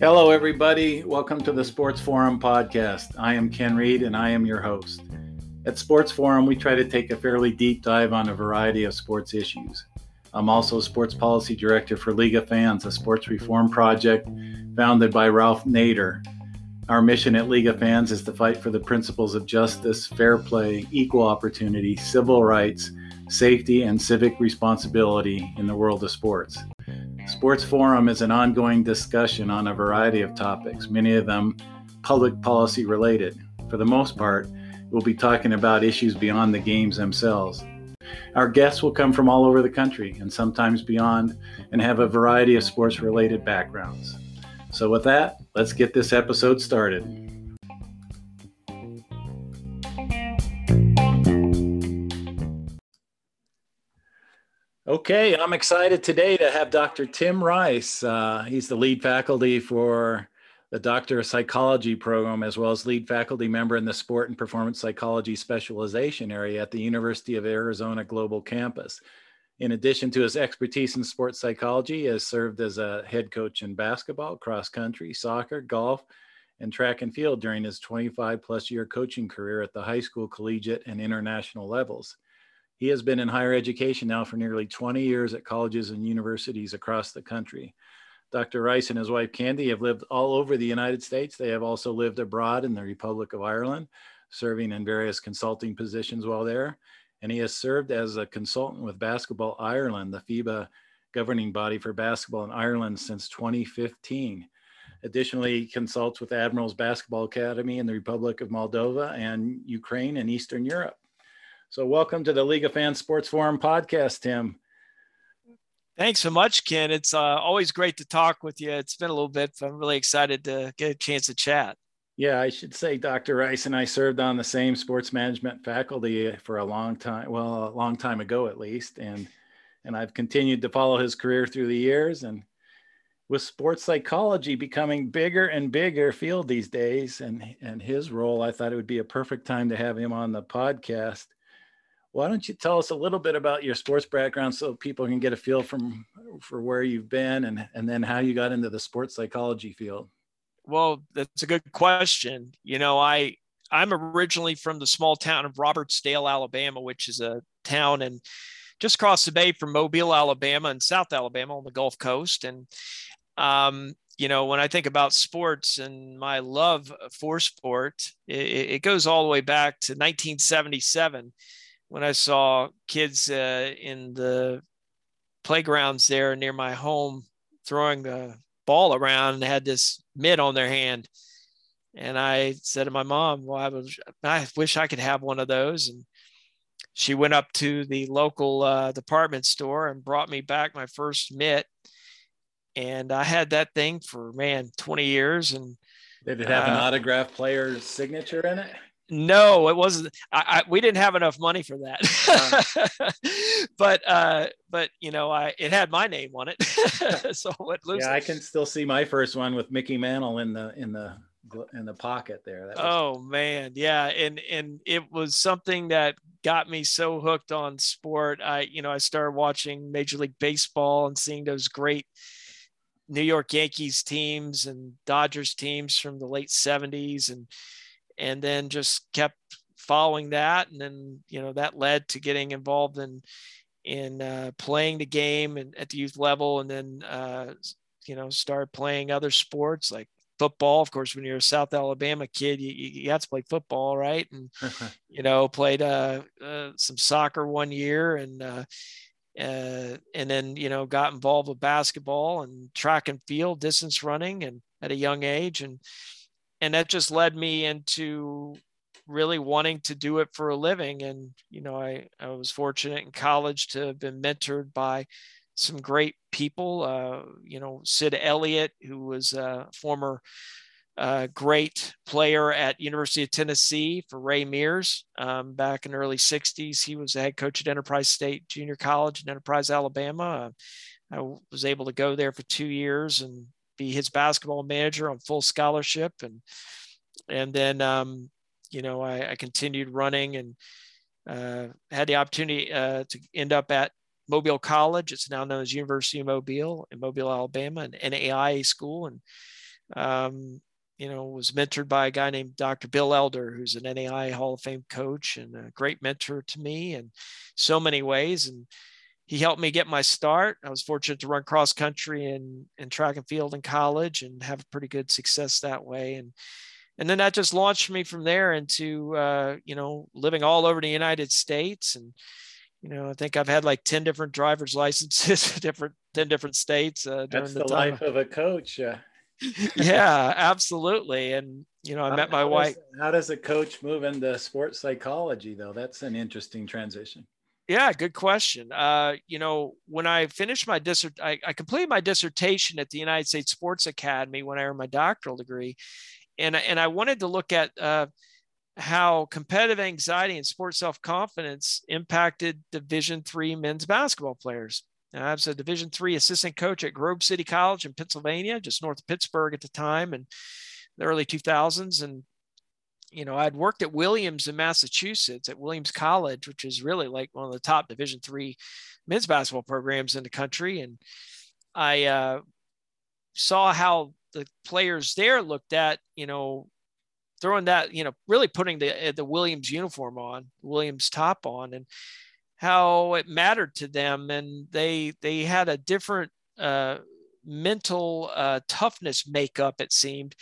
Hello, everybody. Welcome to the Sports Forum podcast. I am Ken Reed, and I am your host. At Sports Forum, we try to take a fairly deep dive on a variety of sports issues. I'm also Sports Policy Director for League of Fans, a sports reform project founded by Ralph Nader. Our mission at League of Fans is to fight for the principles of justice, fair play, equal opportunity, civil rights, safety, and civic responsibility in the world of sports. Sports Forum is an ongoing discussion on a variety of topics, many of them public policy related. For the most part, we'll be talking about issues beyond the games themselves. Our guests will come from all over the country and sometimes beyond and have a variety of sports related backgrounds. So with that, let's get this episode started. Okay, I'm excited today to have Dr. Tim Rice. He's the lead faculty for the Doctor of Psychology program, as well as lead faculty member in the Sport and Performance Psychology specialization area at the University of Arizona Global Campus. In addition to his expertise in sports psychology, he has served as a head coach in basketball, cross country, soccer, golf, and track and field during his 25-plus year coaching career at the high school, collegiate, and international levels. He has been in higher education now for nearly 20 years at colleges and universities across the country. Dr. Rice and his wife, Candy, have lived all over the United States. They have also lived abroad in the Republic of Ireland, serving in various consulting positions while there. And he has served as a consultant with Basketball Ireland, the FIBA governing body for basketball in Ireland, since 2015. Additionally, he consults with Admirals Basketball Academy in the Republic of Moldova and Ukraine and Eastern Europe. So welcome to the League of Fans Sports Forum podcast, Tim. Thanks so much, Ken. It's always great to talk with you. It's been a little bit, but I'm really excited to get a chance to chat. Yeah, I should say Dr. Rice and I served on the same sports management faculty for a long time, well, a long time ago at least, and I've continued to follow his career through the years. And with sports psychology becoming bigger and bigger field these days and his role, I thought it would be a perfect time to have him on the podcast. Why don't you tell us a little bit about your sports background so people can get a feel for where you've been and then how you got into the sports psychology field? Well, that's a good question. You know, I'm originally from the small town of Robertsdale, Alabama, which is a town and just across the bay from Mobile, Alabama, and South Alabama on the Gulf Coast. And, you know, when I think about sports and my love for sport, it goes all the way back to 1977. When I saw kids in the playgrounds there near my home throwing the ball around and had this mitt on their hand. And I said to my mom, well, I wish I could have one of those. And she went up to the local department store and brought me back my first mitt. And I had that thing for, 20 years. And did it have an autographed player's signature in it? No, it wasn't. We didn't have enough money for that, but you know, it had my name on it. So it looks. Yeah, I can still see my first one with Mickey Mantle in the pocket there. That was... Oh man, yeah, and it was something that got me so hooked on sport. I started watching Major League Baseball and seeing those great New York Yankees teams and Dodgers teams from the late 70s and then just kept following that. And then, you know, that led to getting involved in playing the game and at the youth level. And then, started playing other sports like football. Of course, when you're a South Alabama kid, you have to play football, right? And, you know, played some soccer one year and then, you know, got involved with basketball and track and field, distance running, and at a young age. And that just led me into really wanting to do it for a living. And, you know, I was fortunate in college to have been mentored by some great people, Sid Elliott, who was a former great player at University of Tennessee for Ray Mears back in the early 60s. He was the head coach at Enterprise State Junior College in Enterprise, Alabama. I was able to go there for 2 years and be his basketball manager on full scholarship. And then, I continued running and had the opportunity to end up at Mobile College. It's now known as University of Mobile in Mobile, Alabama, an NAIA school. And, you know, was mentored by a guy named Dr. Bill Elder, who's an NAIA Hall of Fame coach and a great mentor to me in so many ways. And he helped me get my start. I was fortunate to run cross country and track and field in college and have pretty good success that way. And then that just launched me from there into, you know, living all over the United States. And, you know, I think I've had like 10 different driver's licenses, 10 different states. That's the life of a coach. Yeah, absolutely. And, you know, I met my wife. How does a coach move into sports psychology, though? That's an interesting transition. Yeah, good question. You know, when I finished my I completed my dissertation at the United States Sports Academy when I earned my doctoral degree. And I wanted to look at how competitive anxiety and sports self-confidence impacted Division III men's basketball players. I was a Division III assistant coach at Grove City College in Pennsylvania, just north of Pittsburgh at the time, in the early 2000s. And, you know, I'd worked at Williams in Massachusetts at Williams College, which is really like one of the top Division III men's basketball programs in the country. And I saw how the players there looked at, you know, throwing that, you know, really putting the Williams uniform on, Williams top on, and how it mattered to them. And they had a different mental toughness makeup, it seemed,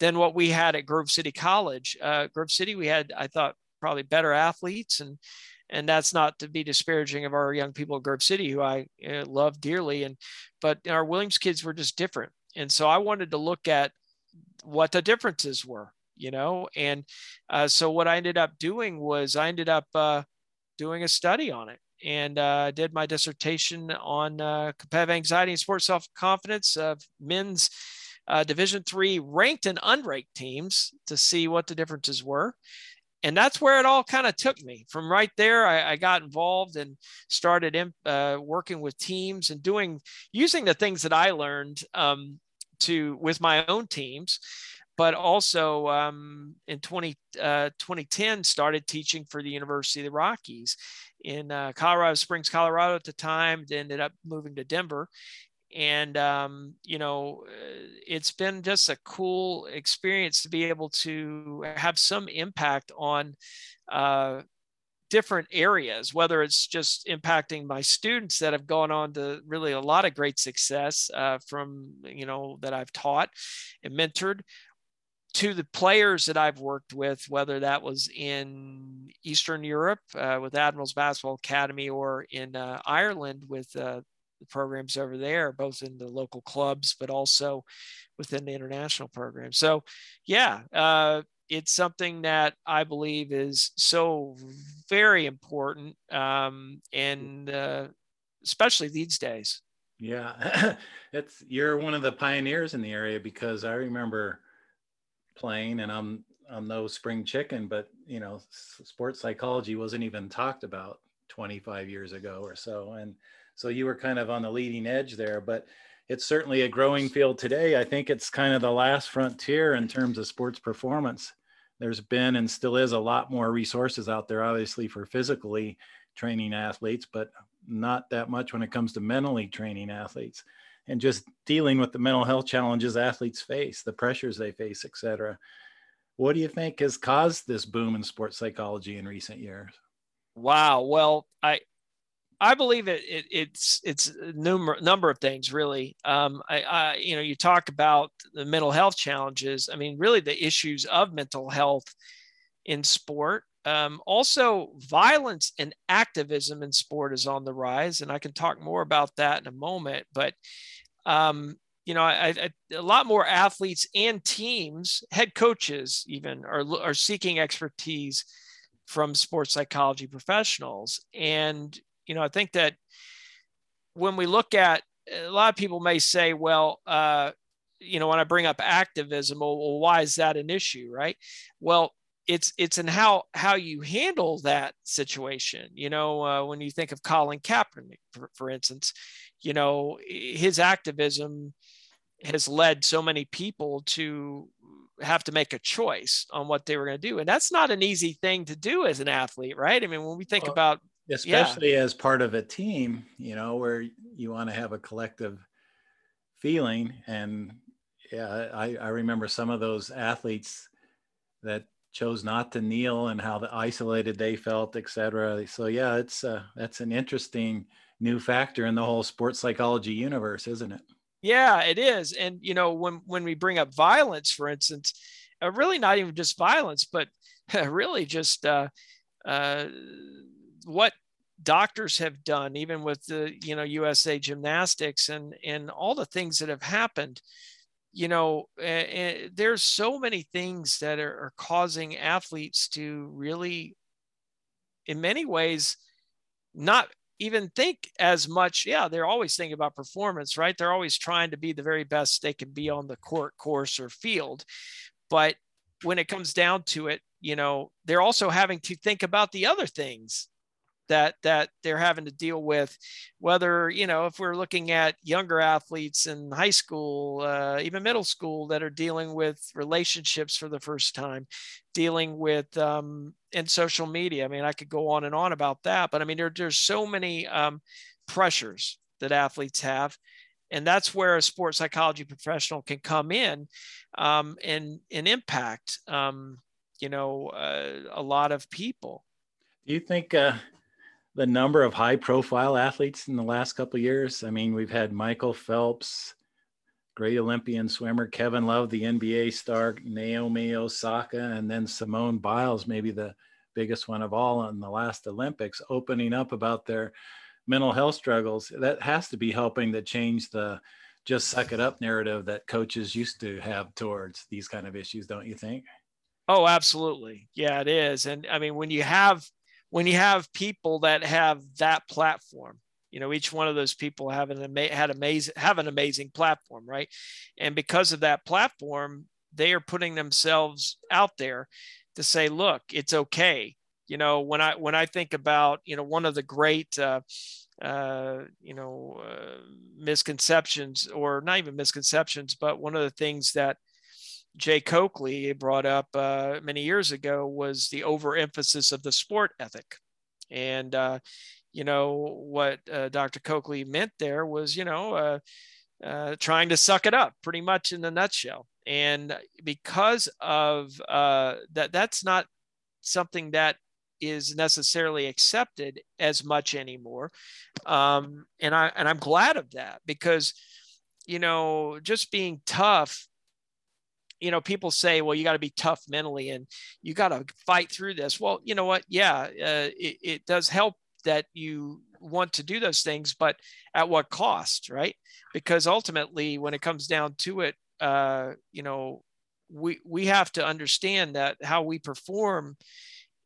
than what we had at Grove City College. Grove City, we had, I thought, probably better athletes, and that's not to be disparaging of our young people at Grove City, who I love dearly, but our Williams kids were just different. And so I wanted to look at what the differences were, you know? And so what I ended up doing was I ended up doing a study on it, and did my dissertation on competitive anxiety and sports self-confidence of men's Division III ranked and unranked teams to see what the differences were. And that's where it all kind of took me. From right there, I got involved and started working with teams and using the things that I learned with my own teams, but also in 2010 started teaching for the University of the Rockies in Colorado Springs, Colorado at the time. They ended up moving to Denver. And, you know, it's been just a cool experience to be able to have some impact on different areas, whether it's just impacting my students that have gone on to really a lot of great success from, you know, that I've taught and mentored, to the players that I've worked with, whether that was in Eastern Europe with Admirals Basketball Academy, or in Ireland with programs over there, both in the local clubs but also within the international program. So yeah, it's something that I believe is so very important, and especially these days. Yeah. You're one of the pioneers in the area, because I remember playing, and I'm no spring chicken, but you know, sports psychology wasn't even talked about 25 years ago or so, and so you were kind of on the leading edge there, but it's certainly a growing field today. I think it's kind of the last frontier in terms of sports performance. There's been and still is a lot more resources out there, obviously, for physically training athletes, but not that much when it comes to mentally training athletes, and just dealing with the mental health challenges athletes face, the pressures they face, et cetera. What do you think has caused this boom in sports psychology in recent years? Wow. Well, I believe it's a number of things, really. You know, you talk about the mental health challenges. I mean, really the issues of mental health in sport. Also, violence and activism in sport is on the rise, and I can talk more about that in a moment. But you know, a lot more athletes and teams, head coaches even, are seeking expertise from sports psychology professionals. And you know, I think that when we look at, a lot of people may say, well, you know, when I bring up activism, well, why is that an issue, right? Well, it's in how you handle that situation. You know, when you think of Colin Kaepernick, for instance, you know, his activism has led so many people to have to make a choice on what they were going to do. And that's not an easy thing to do as an athlete, right? I mean, when we think about especially as part of a team, you know, where you want to have a collective feeling. And yeah, I remember some of those athletes that chose not to kneel and how the isolated they felt, et cetera. So yeah, it's that's an interesting new factor in the whole sports psychology universe, isn't it? Yeah, it is. And, you know, when we bring up violence, for instance, really not even just violence, but really just what doctors have done, even with the, you know, USA Gymnastics and all the things that have happened, you know, there's so many things that are causing athletes to really, in many ways, not even think as much. Yeah, they're always thinking about performance, right? They're always trying to be the very best they can be on the court, course, or field. But when it comes down to it, you know, they're also having to think about the other things that they're having to deal with, whether, you know, if we're looking at younger athletes in high school, even middle school, that are dealing with relationships for the first time, dealing with and social media. I mean, I could go on and on about that, but I mean, there's so many pressures that athletes have. And that's where a sports psychology professional can come in and impact, you know, a lot of people. Do you think the number of high profile athletes in the last couple of years? I mean, we've had Michael Phelps, great Olympian swimmer, Kevin Love, the NBA star, Naomi Osaka, and then Simone Biles, maybe the biggest one of all in the last Olympics, opening up about their mental health struggles. That has to be helping to change the just suck it up narrative that coaches used to have towards these kind of issues, don't you think? Oh, absolutely. Yeah, it is. And I mean, when you have people that have that platform, you know, each one of those people have an amazing platform, right? And because of that platform, they are putting themselves out there to say, look, it's okay. You know, when I think about, you know, one of the great, you know, misconceptions, or not even misconceptions, but one of the things that Jay Coakley brought up many years ago was the overemphasis of the sport ethic. And, you know, what Dr. Coakley meant there was, you know, trying to suck it up, pretty much in a nutshell. And because of that's not something that is necessarily accepted as much anymore. And I'm glad of that, because, you know, just being tough, you know, people say, well, you got to be tough mentally and you got to fight through this. Well, you know what? Yeah, it does help that you want to do those things, but at what cost, right? Because ultimately, when it comes down to it, you know, we have to understand that how we perform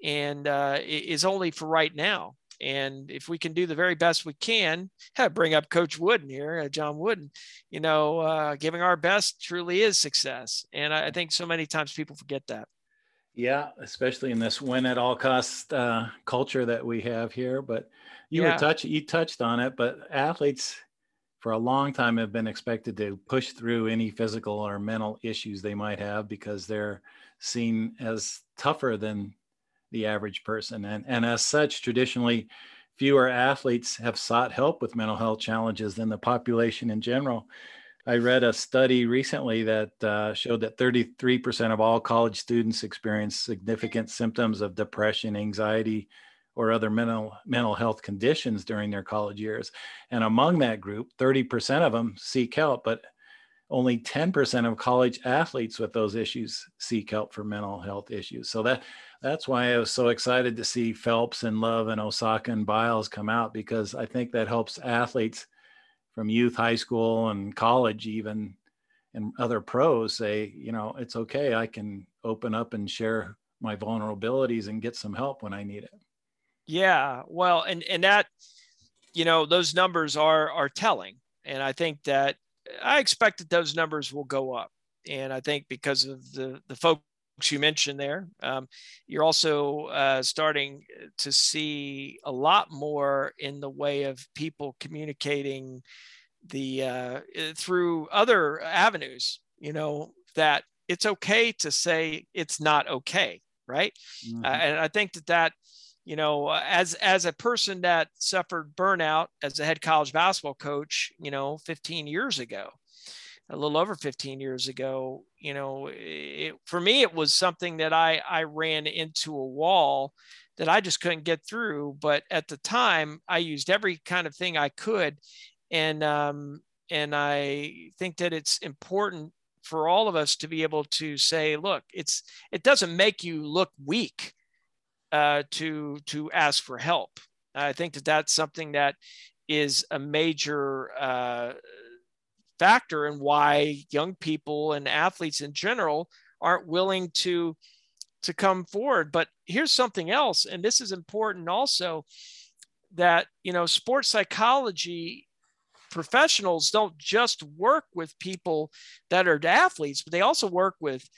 and is only for right now. And if we can do the very best we can, bring up Coach Wooden here, John Wooden, you know, giving our best truly is success. And I think so many times people forget that. Yeah, especially in this win at all costs culture that we have here. But you touched on it, but athletes for a long time have been expected to push through any physical or mental issues they might have because they're seen as tougher than the average person. And as such, traditionally, fewer athletes have sought help with mental health challenges than the population in general. I read a study recently that showed that 33% of all college students experience significant symptoms of depression, anxiety, or other mental health conditions during their college years. And among that group, 30% of them seek help, but only 10% of college athletes with those issues seek help for mental health issues. So that's why I was so excited to see Phelps and Love and Osaka and Biles come out, because I think that helps athletes from youth, high school, and college even, and other pros say, you know, it's okay. I can open up and share my vulnerabilities and get some help when I need it. Yeah. Well, and that, you know, those numbers are telling. And I think that I expect that those numbers will go up. And I think because of the focus you mentioned there, you're also starting to see a lot more in the way of people communicating the through other avenues, you know, that it's okay to say it's not okay, right? Mm-hmm. And I think that you know, as a person that suffered burnout as a head college basketball coach, you know, 15 years ago, a little over 15 years ago, you know, for me, it was something that I ran into a wall that I just couldn't get through. But at the time, I used every kind of thing I could. And I think that it's important for all of us to be able to say, look, it doesn't make you look weak to ask for help. I think that that's something that is a major factor in why young people and athletes in general aren't willing to come forward. But here's something else, and this is important also, that, you know, sports psychology professionals don't just work with people that are athletes, but they also work with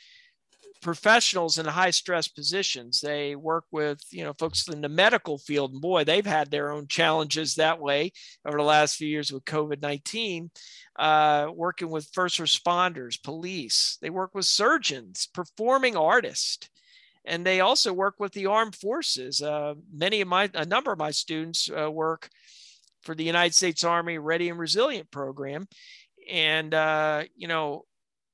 professionals in high stress positions. They work with, you know, folks in the medical field, and boy, they've had their own challenges that way over the last few years with COVID-19, working with first responders, police. They work with surgeons, performing artists, and they also work with the armed forces. A number of my students work for the United States Army Ready and Resilient program. And, you know,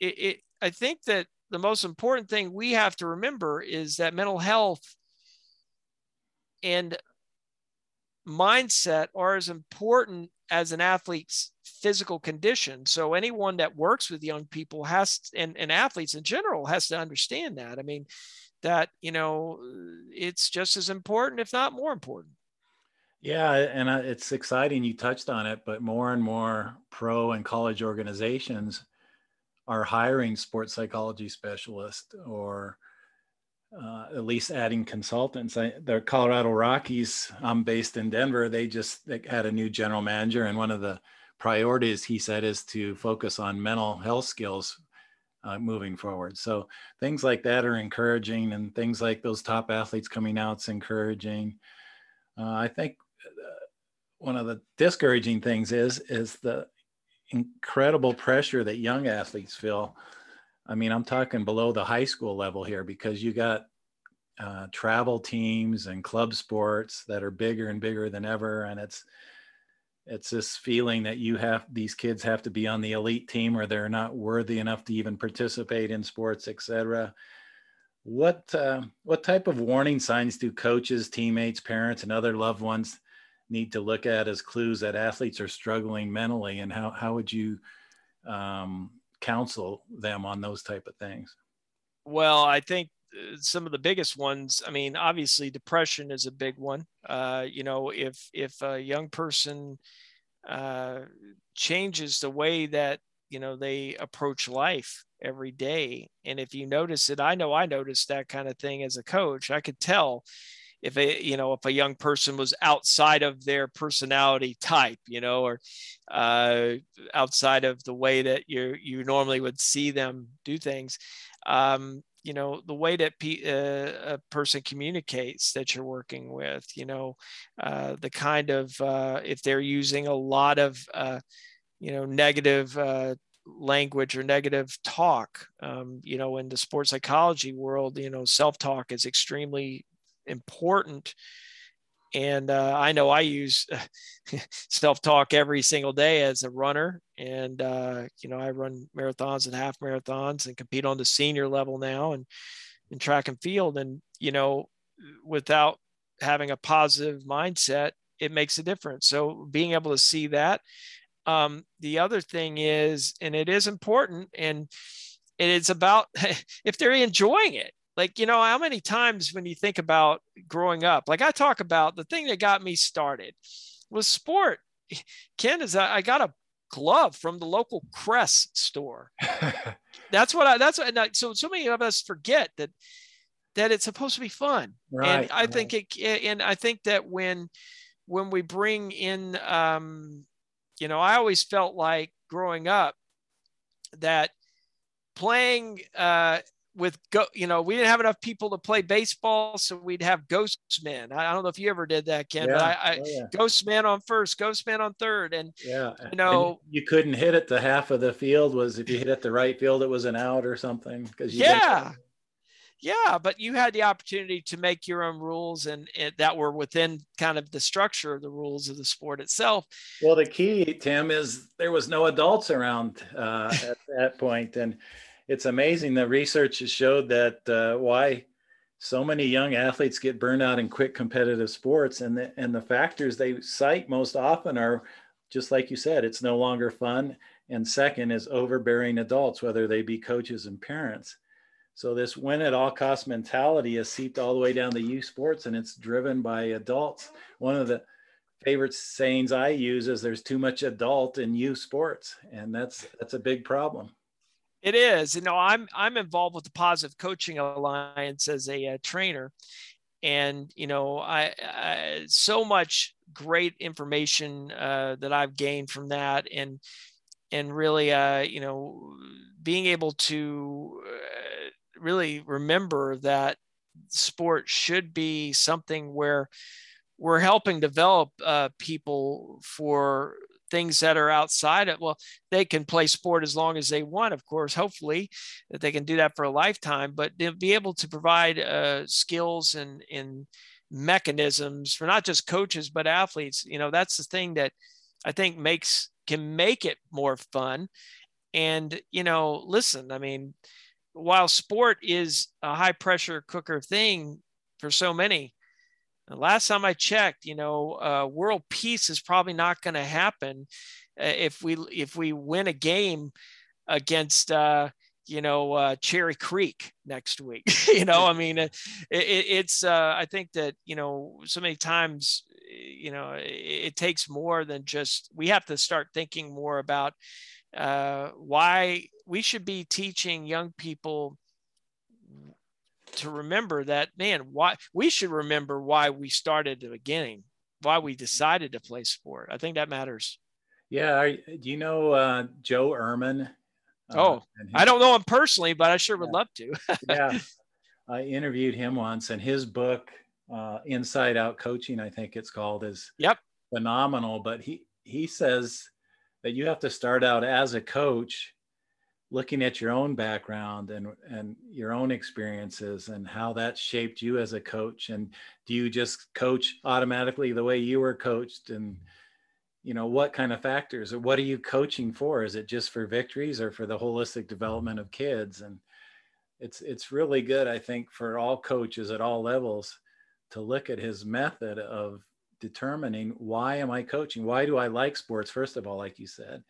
I think that the most important thing we have to remember is that mental health and mindset are as important as an athlete's physical condition. So anyone that works with young people and athletes in general has to understand that. I mean, that, you know, it's just as important, if not more important. Yeah. And it's exciting. You touched on it, but more and more pro and college organizations are hiring sports psychology specialists, or at least adding consultants. The Colorado Rockies, I'm based in Denver, they had a new general manager, and one of the priorities he said is to focus on mental health skills moving forward. So things like that are encouraging, and things like those top athletes coming out is encouraging. I think one of the discouraging things is the incredible pressure that young athletes feel. I mean, I'm talking below the high school level here, because you got travel teams and club sports that are bigger and bigger than ever. And it's this feeling that these kids have to be on the elite team, or they're not worthy enough to even participate in sports, et cetera. What type of warning signs do coaches, teammates, parents, and other loved ones need to look at as clues that athletes are struggling mentally, and how would you counsel them on those type of things? Well, I think some of the biggest ones, I mean, obviously depression is a big one. You know, if a young person changes the way that, you know, they approach life every day. And if you notice it, I noticed that kind of thing as a coach. I could tell if a young person was outside of their personality type, you know, or outside of the way that you normally would see them do things, you know, the way that a person communicates that you're working with, you know, the kind of, if they're using a lot of, you know, negative language or negative talk, you know, in the sports psychology world, you know, self-talk is extremely important. And I know I use self-talk every single day as a runner. And, you know, I run marathons and half marathons and compete on the senior level now and in track and field. And, you know, without having a positive mindset, it makes a difference. So being able to see that. The other thing is, and it is important, and it is about if they're enjoying it. Like, you know, how many times when you think about growing up, like I talk about, the thing that got me started was sport. Ken, is I got a glove from the local Cress store. So many of us forget that it's supposed to be fun. Right, and I think I think that when we bring in, you know, I always felt like growing up that playing, we didn't have enough people to play baseball, so we'd have ghost men. I don't know if you ever did that, Ken. Yeah, but ghost man on first, ghost man on third, and yeah, you know, and you couldn't hit it. The half of the field was, if you hit it the right field, it was an out or something. Because Yeah, but you had the opportunity to make your own rules and that were within kind of the structure of the rules of the sport itself. Well, the key, Tim, is there was no adults around at that point. And it's amazing. The research has showed that why so many young athletes get burned out in quick competitive sports. And the factors they cite most often are, just like you said, it's no longer fun. And second is overbearing adults, whether they be coaches and parents. So this win at all cost mentality is seeped all the way down to youth sports, and it's driven by adults. One of the favorite sayings I use is there's too much adult in youth sports. And that's a big problem. It is. You know, I'm involved with the Positive Coaching Alliance as a trainer. And, you know, I so much great information that I've gained from that. And really, you know, being able to really remember that sport should be something where we're helping develop people for things that are outside it. Well, they can play sport as long as they want, of course, hopefully that they can do that for a lifetime, but they'll be able to provide skills and mechanisms for not just coaches, but athletes. You know, that's the thing that I think can make it more fun. And, you know, listen, I mean, while sport is a high pressure cooker thing for so many, the last time I checked, you know, world peace is probably not going to happen if we win a game against, you know, Cherry Creek next week. You know, I mean, it's I think that, you know, so many times, you know, it takes more than just, we have to start thinking more about why we should be teaching young people to remember that, man, why we should remember why we started at the beginning, why we decided to play sport. I think that matters. Yeah. Do you know Joe Ehrman? I don't know him personally, but I sure would love to. Yeah. I interviewed him once, and his book, Inside Out Coaching, I think it's called, is phenomenal. But he says that you have to start out as a coach looking at your own background and your own experiences and how that shaped you as a coach. And do you just coach automatically the way you were coached? And, you know, what kind of factors, or what are you coaching for? Is it just for victories or for the holistic development of kids? And it's really good, I think, for all coaches at all levels to look at his method of determining, why am I coaching? Why do I like sports? First of all, like you said,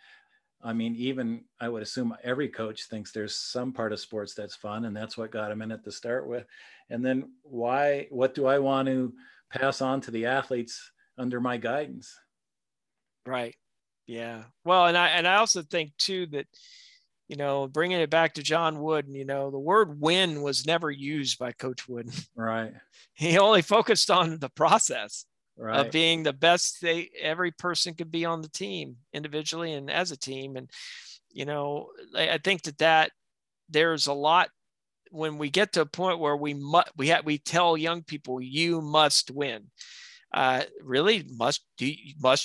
I mean, even I would assume every coach thinks there's some part of sports that's fun, and that's what got him in it to start with. And then why, what do I want to pass on to the athletes under my guidance? Right. Yeah. Well, and I also think too that, you know, bringing it back to John Wooden, you know, the word win was never used by Coach Wooden. Right. He only focused on the process. Right. Of being the best every person could be on the team, individually and as a team. And, you know, I think that there's a lot when we get to a point where we tell young people, you must win. Really? Must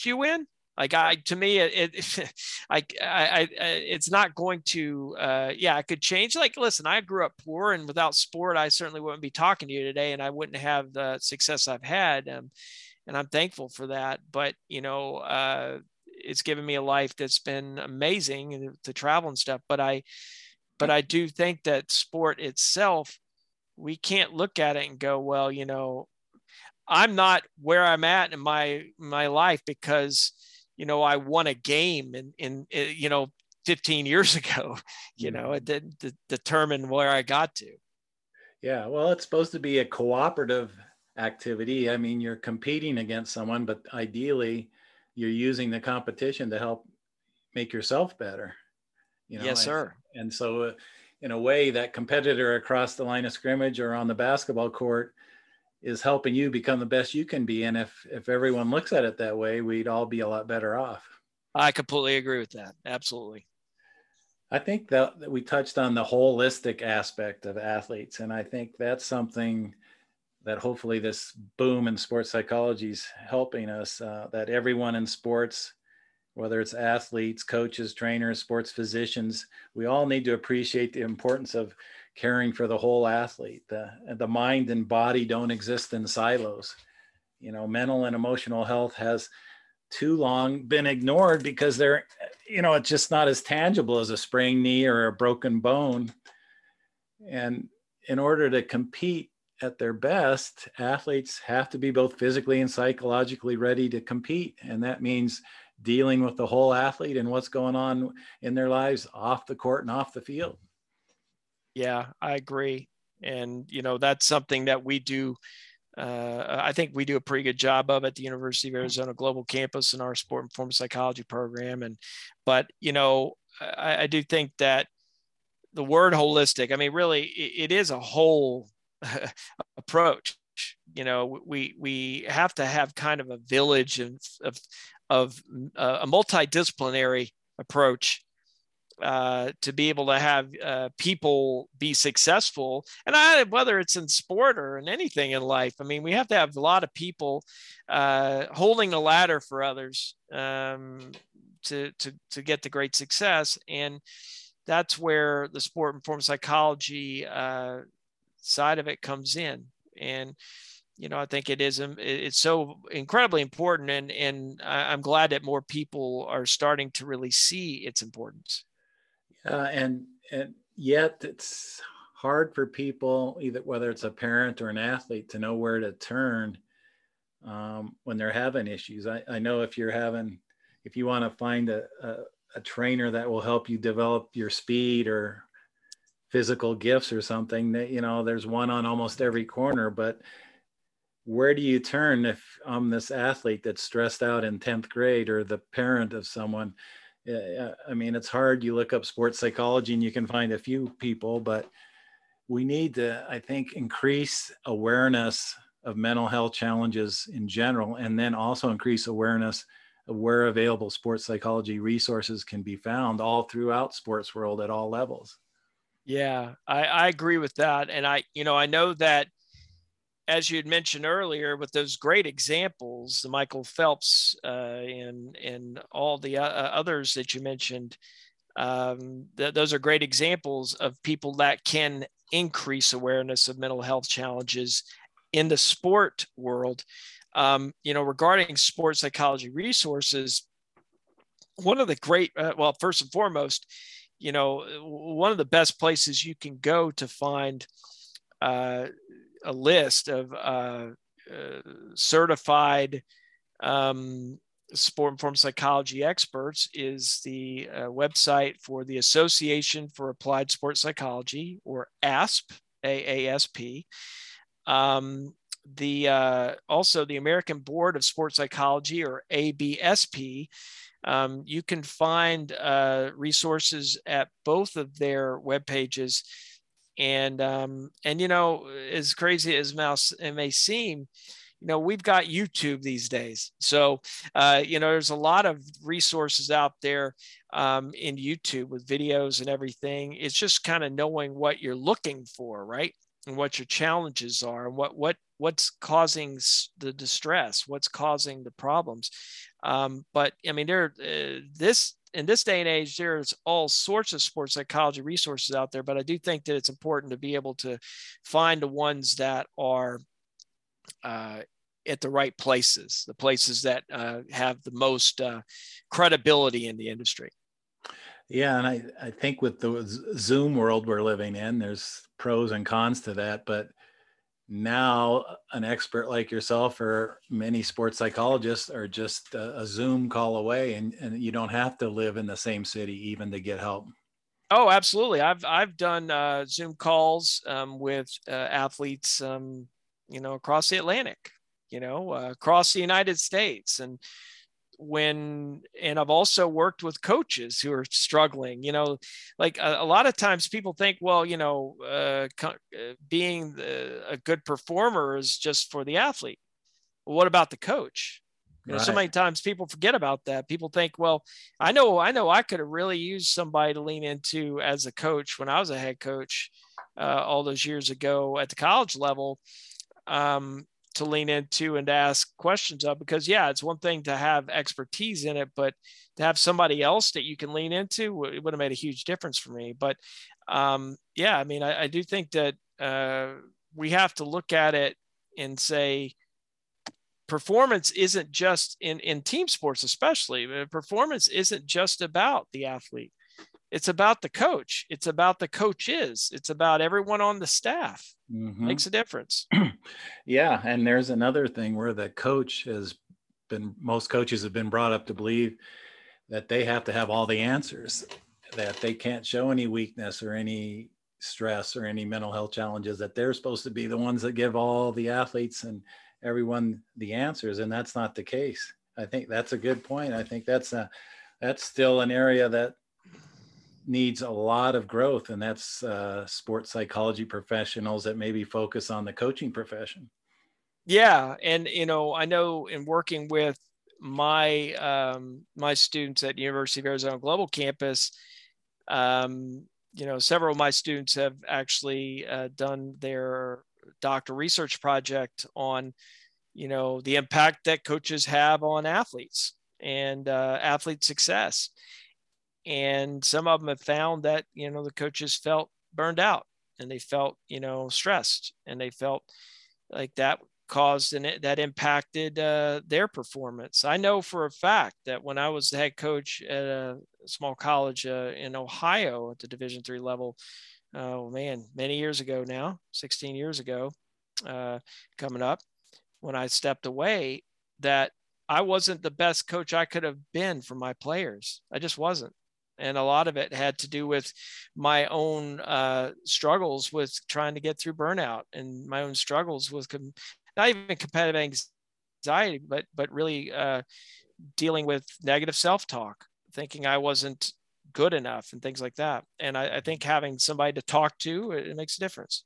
you win? Like, to me, it's not going to, it could change. Like, listen, I grew up poor, and without sport, I certainly wouldn't be talking to you today, and I wouldn't have the success I've had. And I'm thankful for that, but, you know, it's given me a life that's been amazing to travel and stuff. But I do think that sport itself, we can't look at it and go, well, you know, I'm not where I'm at in my life because, you know, I won a game in you know, 15 years ago. You know, it didn't determine where I got to. Yeah. Well, it's supposed to be a cooperative activity. I mean, you're competing against someone, but ideally you're using the competition to help make yourself better, you know. Yes, sir. And so in a way, that competitor across the line of scrimmage or on the basketball court is helping you become the best you can be. And if everyone looks at it that way, we'd all be a lot better off. I completely agree with that. Absolutely. I think that we touched on the holistic aspect of athletes, and I think that's something that hopefully this boom in sports psychology is helping us, that everyone in sports, whether it's athletes, coaches, trainers, sports physicians, we all need to appreciate the importance of caring for the whole athlete. The mind and body don't exist in silos. You know, mental and emotional health has too long been ignored because they're, you know, it's just not as tangible as a sprained knee or a broken bone. And in order to compete at their best, athletes have to be both physically and psychologically ready to compete. And that means dealing with the whole athlete and what's going on in their lives off the court and off the field. Yeah, I agree. And, you know, that's something that we do. I think we do a pretty good job of at the University of Arizona Global Campus in our sport and performance psychology program. And, but, you know, I do think that the word holistic, I mean, really, it is a whole approach. You know, we have to have kind of a village of a multidisciplinary approach to be able to have people be successful. And whether it's in sport or in anything in life, I mean, we have to have a lot of people holding a ladder for others to get the great success. And that's where the sport and performance psychology side of it comes in. And, you know, I think it's so incredibly important. And I'm glad that more people are starting to really see its importance. And yet it's hard for people, either whether it's a parent or an athlete, to know where to turn when they're having issues. I know if you want to find a trainer that will help you develop your speed or physical gifts or something, that, you know, there's one on almost every corner. But where do you turn if I'm this athlete that's stressed out in 10th grade or the parent of someone? I mean, it's hard. You look up sports psychology and you can find a few people, but we need to, I think, increase awareness of mental health challenges in general, and then also increase awareness of where available sports psychology resources can be found all throughout sports world at all levels. Yeah, I agree with that. And I know that, as you had mentioned earlier, with those great examples, the Michael Phelps and all the others that you mentioned, those are great examples of people that can increase awareness of mental health challenges in the sport world. You know, regarding sports psychology resources, one of the great, well, first and foremost, you know, one of the best places you can go to find a list of certified sport and performance psychology experts is the website for the Association for Applied Sport Psychology, or AASP, AASP. Also the American Board of Sports Psychology, or ABSP. You can find resources at both of their web pages. And you know, as crazy as mouse it may seem, you know, we've got YouTube these days. So, you know, there's a lot of resources out there in YouTube with videos and everything. It's just kind of knowing what you're looking for, right? And what your challenges are, and what's causing the distress, what's causing the problems. But I mean, in this day and age, there's all sorts of sports psychology resources out there, but I do think that it's important to be able to find the ones that are at the right places, the places that have the most credibility in the industry. Yeah, and I think with the Zoom world we're living in, there's pros and cons to that, but now an expert like yourself or many sports psychologists are just a Zoom call away, and you don't have to live in the same city even to get help. Oh, absolutely. I've done Zoom calls with athletes, you know, across the Atlantic, you know, across the United States. And I've also worked with coaches who are struggling, you know, like a lot of times people think, well, you know, being a good performer is just for the athlete. Well, what about the coach? You know, right. So many times people forget about that. People think, well, I know I could have really used somebody to lean into as a coach when I was a head coach all those years ago at the college level, to lean into and to ask questions of, because yeah, it's one thing to have expertise in it, but to have somebody else that you can lean into, it would have made a huge difference for me. But yeah, I mean, I do think that we have to look at it and say, performance isn't just in team sports, especially performance isn't just about the athlete. It's about the coach. It's about the coaches. It's about everyone on the staff. Mm-hmm. Makes a difference. Yeah. And there's another thing where the coach has been, most coaches have been brought up to believe that they have to have all the answers, that they can't show any weakness or any stress or any mental health challenges, that they're supposed to be the ones that give all the athletes and everyone the answers. And that's not the case. I think that's a good point. I think that's still an area that needs a lot of growth, and that's sports psychology professionals that maybe focus on the coaching profession. Yeah, and you know, I know in working with my my students at University of Arizona Global Campus, you know, several of my students have actually done their doctoral research project on, you know, the impact that coaches have on athletes and athlete success. And some of them have found that, you know, the coaches felt burned out and they felt, you know, stressed, and they felt like that caused and that impacted their performance. I know for a fact that when I was the head coach at a small college in Ohio at the Division III level, oh man, many years ago now, 16 years ago coming up, when I stepped away, that I wasn't the best coach I could have been for my players. I just wasn't. And a lot of it had to do with my own struggles with trying to get through burnout, and my own struggles with not even competitive anxiety, but really dealing with negative self-talk, thinking I wasn't good enough and things like that. And I think having somebody to talk to, it makes a difference.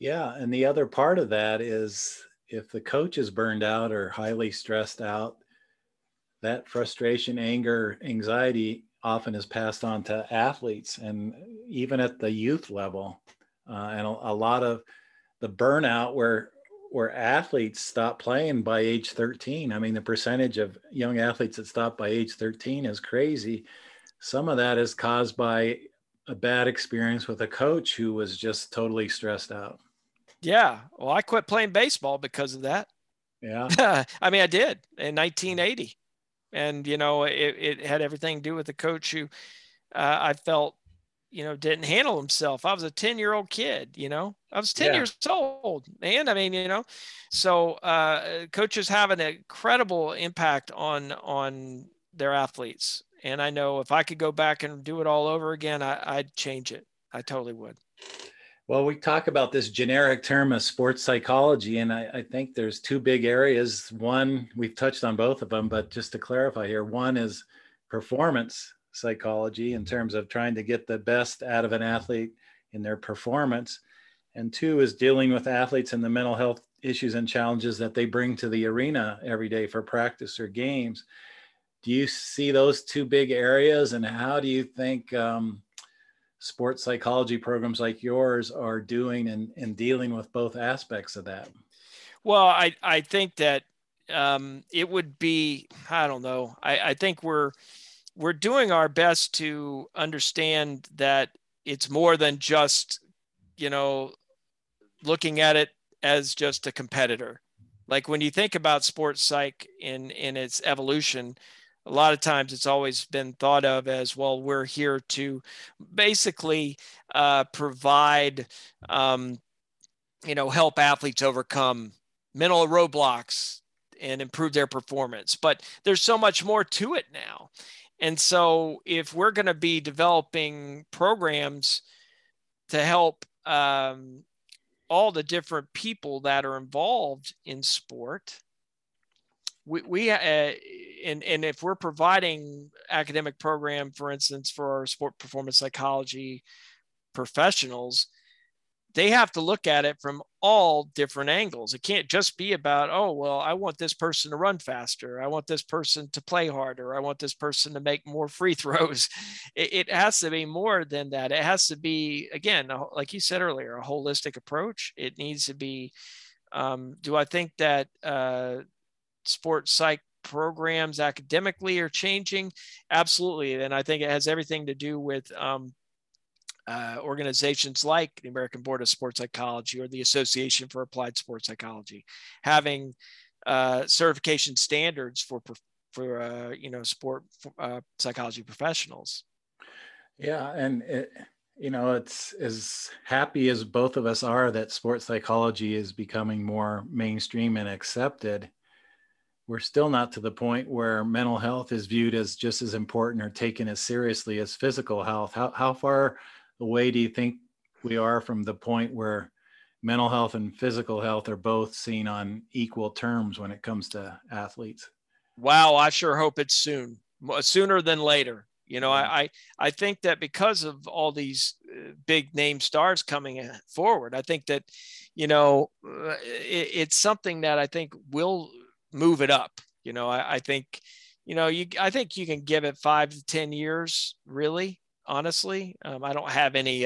Yeah. And the other part of that is, if the coach is burned out or highly stressed out, that frustration, anger, anxiety often is passed on to athletes, and even at the youth level. And a lot of the burnout where athletes stop playing by age 13. I mean, the percentage of young athletes that stop by age 13 is crazy. Some of that is caused by a bad experience with a coach who was just totally stressed out. Yeah. Well, I quit playing baseball because of that. Yeah. I mean, I did in 1980, and, you know, it had everything to do with the coach who I felt, you know, didn't handle himself. I was a 10-year-old kid, you know, I was 10 years old, man. I mean, you know, so coaches have an incredible impact on their athletes. And I know if I could go back and do it all over again, I'd change it. I totally would. Well, we talk about this generic term of sports psychology, and I think there's two big areas. One, we've touched on both of them, but just to clarify here, one is performance psychology in terms of trying to get the best out of an athlete in their performance. And two is dealing with athletes and the mental health issues and challenges that they bring to the arena every day for practice or games. Do you see those two big areas, and how do you think sports psychology programs like yours are doing and dealing with both aspects of that? Well, I think that it would be, I don't know. I think we're doing our best to understand that it's more than just, you know, looking at it as just a competitor. Like when you think about sports psych in its evolution, a lot of times it's always been thought of as, well, we're here to basically provide, you know, help athletes overcome mental roadblocks and improve their performance. But there's so much more to it now. And so if we're going to be developing programs to help all the different people that are involved in sport, and if we're providing academic program, for instance, for our sport performance psychology professionals, they have to look at it from all different angles. It can't just be about, oh, well, I want this person to run faster, I want this person to play harder, I want this person to make more free throws. It has to be more than that. It has to be, again, like you said earlier, a holistic approach. It needs to be Do I think that sports psych programs academically are changing? Absolutely. And I think it has everything to do with organizations like the American Board of Sports Psychology or the Association for Applied Sport Psychology, having certification standards for sport psychology professionals. Yeah, and it's as happy as both of us are that sports psychology is becoming more mainstream and accepted. We're still not to the point where mental health is viewed as just as important or taken as seriously as physical health. How far away do you think we are from the point where mental health and physical health are both seen on equal terms when it comes to athletes? Wow, I sure hope it's soon, sooner than later. I think that because of all these big name stars coming forward, I think that, it's something that I think will move it up. I think you can give it 5 to 10 years, really, honestly. I don't have any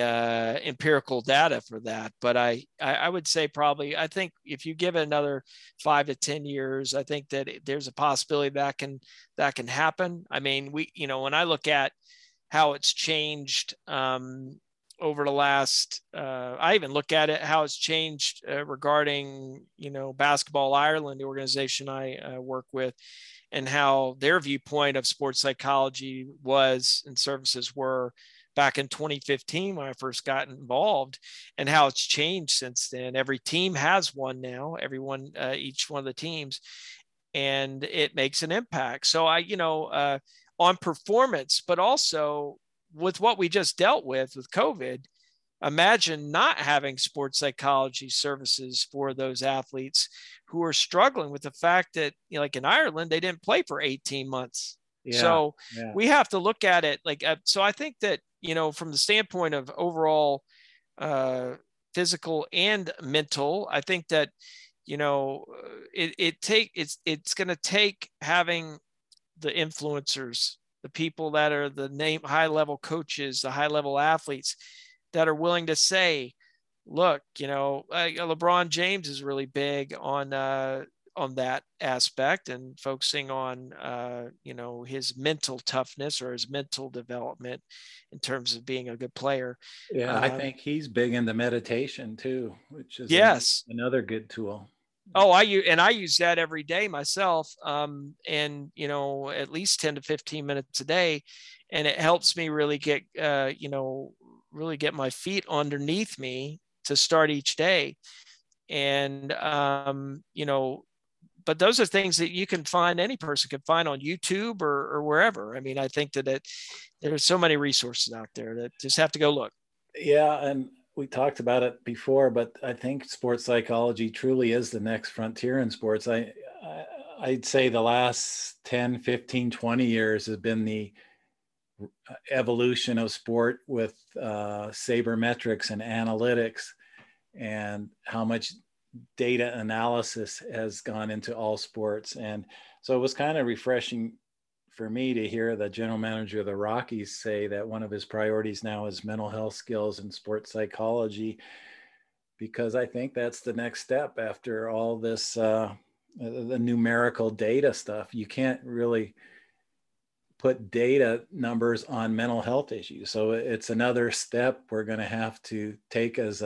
empirical data for that, but I would say probably, I think if you give it another 5 to 10 years, I think that there's a possibility that can happen. I mean, when I look at how it's changed over the last, I even look at it, how it's changed regarding, Basketball Ireland, the organization I work with, and how their viewpoint of sports psychology was and services were back in 2015 when I first got involved, and how it's changed since then. Every team has one now, each one of the teams, and it makes an impact. So I on performance, but also with what we just dealt with COVID, imagine not having sports psychology services for those athletes who are struggling with the fact that, like in Ireland, they didn't play for 18 months. Yeah, so we have to look at it like, so I think that, from the standpoint of overall physical and mental, I think that, it's going to take having the influencers, the people that are the high level coaches, the high level athletes that are willing to say, look, LeBron James is really big on that aspect and focusing on, his mental toughness or his mental development in terms of being a good player. Yeah. I think he's big into meditation too, which is another good tool. Oh, I use that every day myself. At least 10 to 15 minutes a day. And it helps me really get, really get my feet underneath me to start each day. And, but those are things that you can find, any person can find on YouTube or wherever. I mean, I think that there's so many resources out there that just have to go look. Yeah. And we talked about it before, but I think sports psychology truly is the next frontier in sports. I'd say the last 10, 15, 20 years has been the evolution of sport with sabermetrics and analytics, and how much data analysis has gone into all sports. And so it was kind of refreshing for me to hear the general manager of the Rockies say that one of his priorities now is mental health skills and sports psychology, because I think that's the next step after all this, the numerical data stuff. You can't really put data numbers on mental health issues. So it's another step we're going to have to take as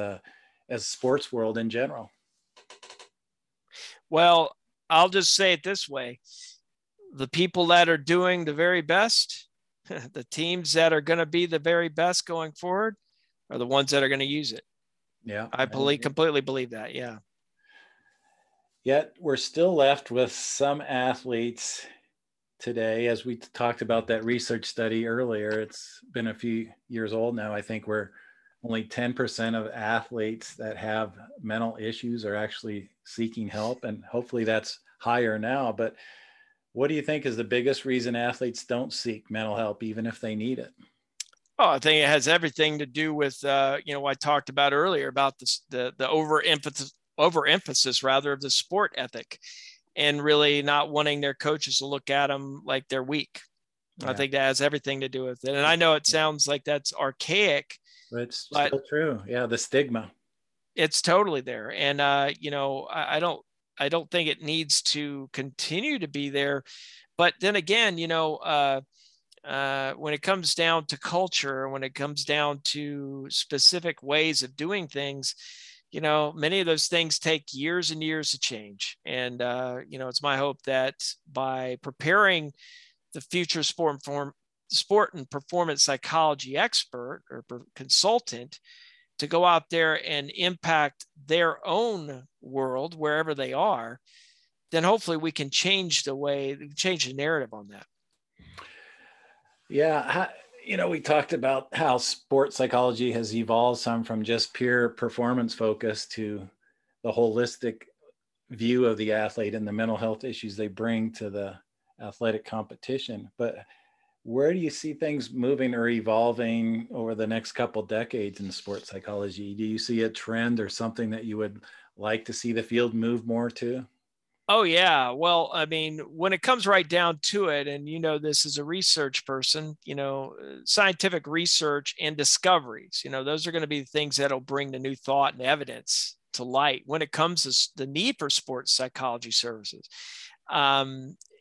sports world in general. Well, I'll just say it this way. The people that are doing the very best, the teams that are going to be the very best going forward, are the ones that are going to use it. Yeah. I completely believe that. Yeah. Yet we're still left with some athletes today, as we talked about that research study earlier. It's been a few years old now. I think we're only 10% of athletes that have mental issues are actually seeking help, and hopefully that's higher now. But what do you think is the biggest reason athletes don't seek mental help, even if they need it? Oh, I think it has everything to do with, what I talked about earlier about the overemphasis rather of the sport ethic, and really not wanting their coaches to look at them like they're weak. Yeah. I think that has everything to do with it. And I know it sounds like that's archaic, but it's still true. Yeah. The stigma. It's totally there. And, you know, I don't think it needs to continue to be there. But then again, you know, when it comes down to culture, when it comes down to specific ways of doing things, you know, many of those things take years and years to change. And, you know, it's my hope that by preparing the future sport and performance psychology expert or consultant to go out there and impact their own world, wherever they are, then hopefully we can change the narrative on that. Yeah. You know, we talked about how sports psychology has evolved some from just pure performance focus to the holistic view of the athlete and the mental health issues they bring to the athletic competition. But where do you see things moving or evolving over the next couple decades in sports psychology? Do you see a trend or something that you would like to see the field move more to? Oh, yeah. Well, I mean, when it comes right down to it, and you know, this is a research person, you know, scientific research and discoveries, you know, those are going to be the things that'll bring the new thought and evidence to light when it comes to the need for sports psychology services.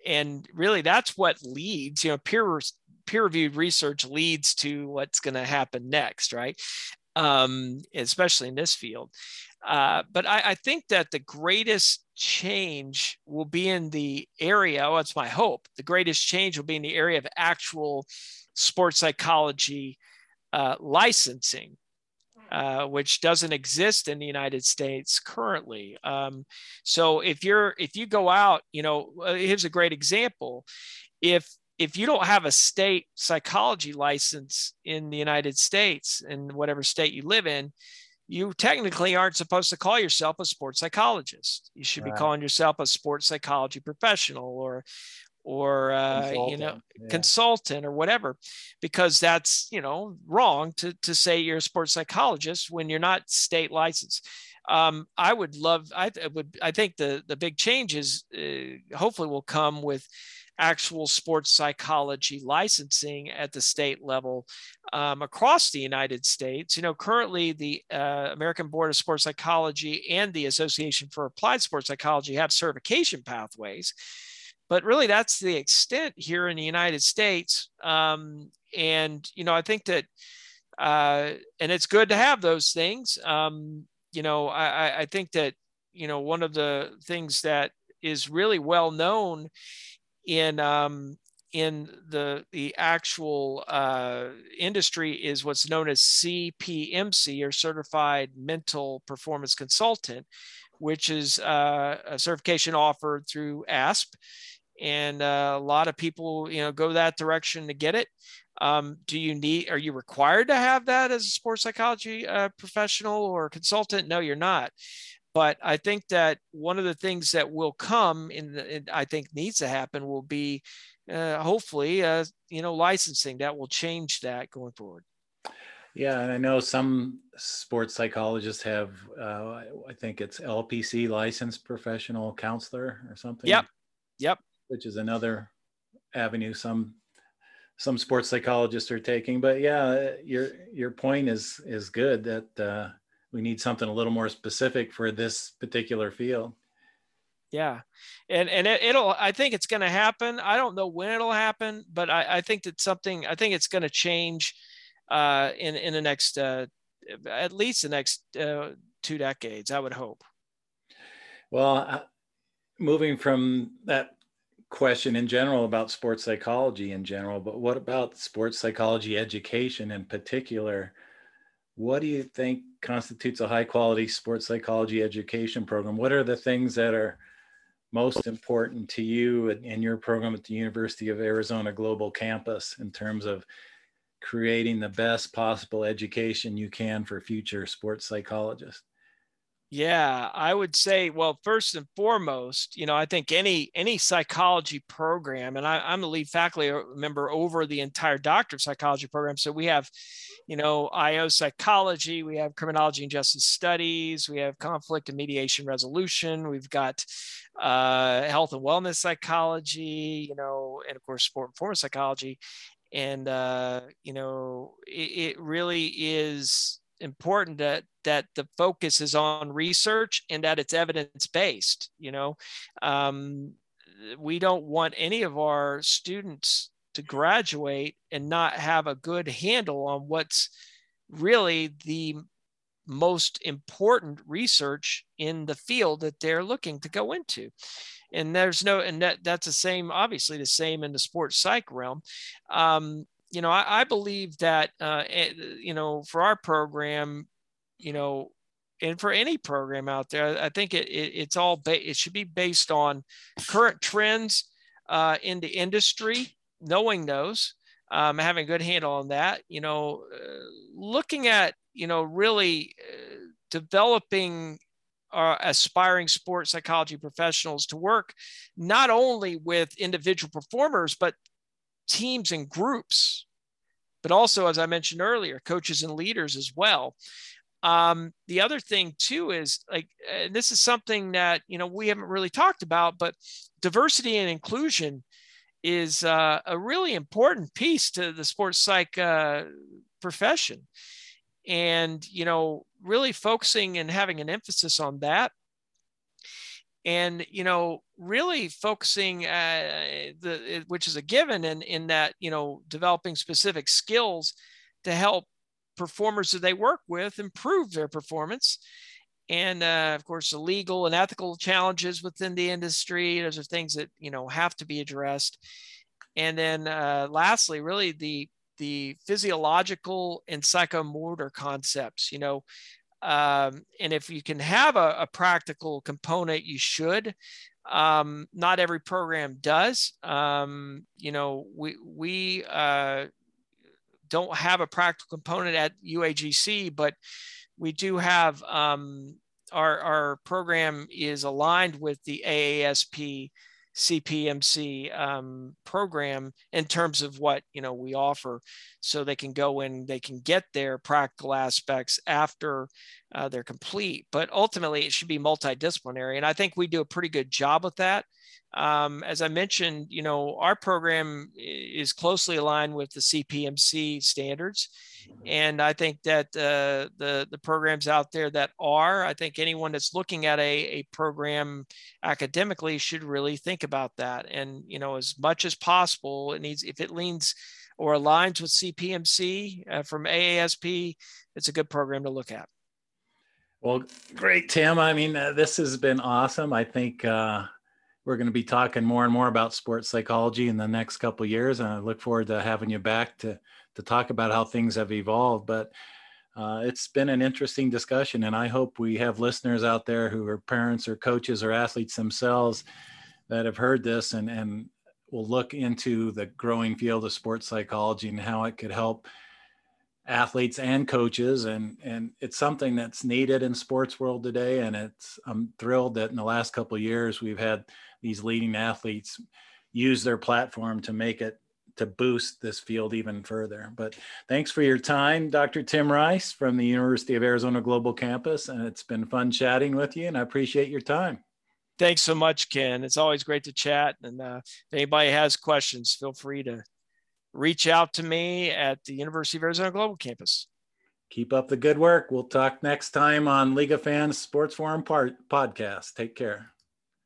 And really, that's what leads, you know, peer-reviewed research leads to what's going to happen next, right? Especially in this field. But I think that the greatest change will be in the area, well, it's my hope, the greatest change will be in the area of actual sports psychology licensing, which doesn't exist in the United States currently. So if you go out, you know, here's a great example. If you don't have a state psychology license in the United States, in whatever state you live in, you technically aren't supposed to call yourself a sports psychologist. You should be calling yourself a sports psychology professional or consultant. You know, consultant or whatever, because that's, you know, wrong to say you're a sports psychologist when you're not state licensed. I think the big changes hopefully will come with actual sports psychology licensing at the state level across the United States. You know, currently the American Board of Sports Psychology and the Association for Applied Sport Psychology have certification pathways, but really that's the extent here in the United States. And, you know, I think that, and it's good to have those things. You know, I think that, you know, one of the things that is really well known in the actual industry is what's known as CPMC, or Certified Mental Performance Consultant, which is a certification offered through ASP, and a lot of people, you know, go that direction to get it. Are you required to have that as a sports psychology professional or consultant? No, you're not. But I think that one of the things that will come and I think needs to happen will be hopefully, you know, licensing that will change that going forward. Yeah. And I know some sports psychologists have, I think it's LPC, licensed professional counselor or something. Yep. Which is another avenue some sports psychologists are taking. But yeah, your point is good that, we need something a little more specific for this particular field. Yeah. And I think it's going to happen. I don't know when it'll happen, but I think that it's going to change in the next, at least the next 2 decades, I would hope. Well, moving from that question in general about sports psychology in general, but what about sports psychology education in particular? What do you think constitutes a high quality sports psychology education program? What are the things that are most important to you and your program at the University of Arizona Global Campus in terms of creating the best possible education you can for future sports psychologists? Yeah, I would say, well, first and foremost, you know, I think any psychology program, and I'm the lead faculty member over the entire doctor of psychology program. So we have, you know, IO psychology, we have criminology and justice studies, we have conflict and mediation resolution, we've got health and wellness psychology, you know, and of course, sport and performance psychology. And, you know, it really is important that the focus is on research and that it's evidence-based. You know, we don't want any of our students to graduate and not have a good handle on what's really the most important research in the field that they're looking to go into. And there's no, and that's the same, obviously the same in the sports psych realm. You know, I believe that, you know, for our program, you know, and for any program out there, I think it's all, it should be based on current trends in the industry, knowing those, having a good handle on that, you know, looking at, you know, really developing our aspiring sports psychology professionals to work not only with individual performers, but teams and groups, but also, as I mentioned earlier, coaches and leaders as well. The other thing too is, like, and this is something that, you know, we haven't really talked about, but diversity and inclusion is a really important piece to the sports psych profession. And, you know, really focusing and having an emphasis on that. And, you know, really focusing, which is a given in that, you know, developing specific skills to help performers that they work with improve their performance. And, of course, the legal and ethical challenges within the industry. Those are things that, you know, have to be addressed. And then lastly, really the physiological and psychomotor concepts, you know, and if you can have a practical component, you should. Not every program does. You know, we don't have a practical component at UAGC, but we do have our program is aligned with the AASP CPMC program in terms of what, you know, we offer, so they can go in, they can get their practical aspects after they're complete. But ultimately, it should be multidisciplinary, and I think we do a pretty good job with that. As I mentioned, you know, our program is closely aligned with the CPMC standards, and I think that the programs out there that are, I think anyone that's looking at a program academically should really think about that. And, you know, as much as possible, it needs, if it leans or aligns with CPMC from AASP, it's a good program to look at. Well, great, Tim. I mean, this has been awesome. I think we're going to be talking more and more about sports psychology in the next couple of years, and I look forward to having you back to talk about how things have evolved. But it's been an interesting discussion, and I hope we have listeners out there who are parents or coaches or athletes themselves that have heard this and will look into the growing field of sports psychology and how it could help athletes and coaches. And it's something that's needed in sports world today. And I'm thrilled that in the last couple of years, we've had these leading athletes use their platform to make it, to boost this field even further. But thanks for your time, Dr. Tim Rice from the University of Arizona Global Campus. And it's been fun chatting with you, and I appreciate your time. Thanks so much, Ken. It's always great to chat. And if anybody has questions, feel free to reach out to me at the University of Arizona Global Campus. Keep up the good work. We'll talk next time on League of Fans Sports Forum Podcast. Take care.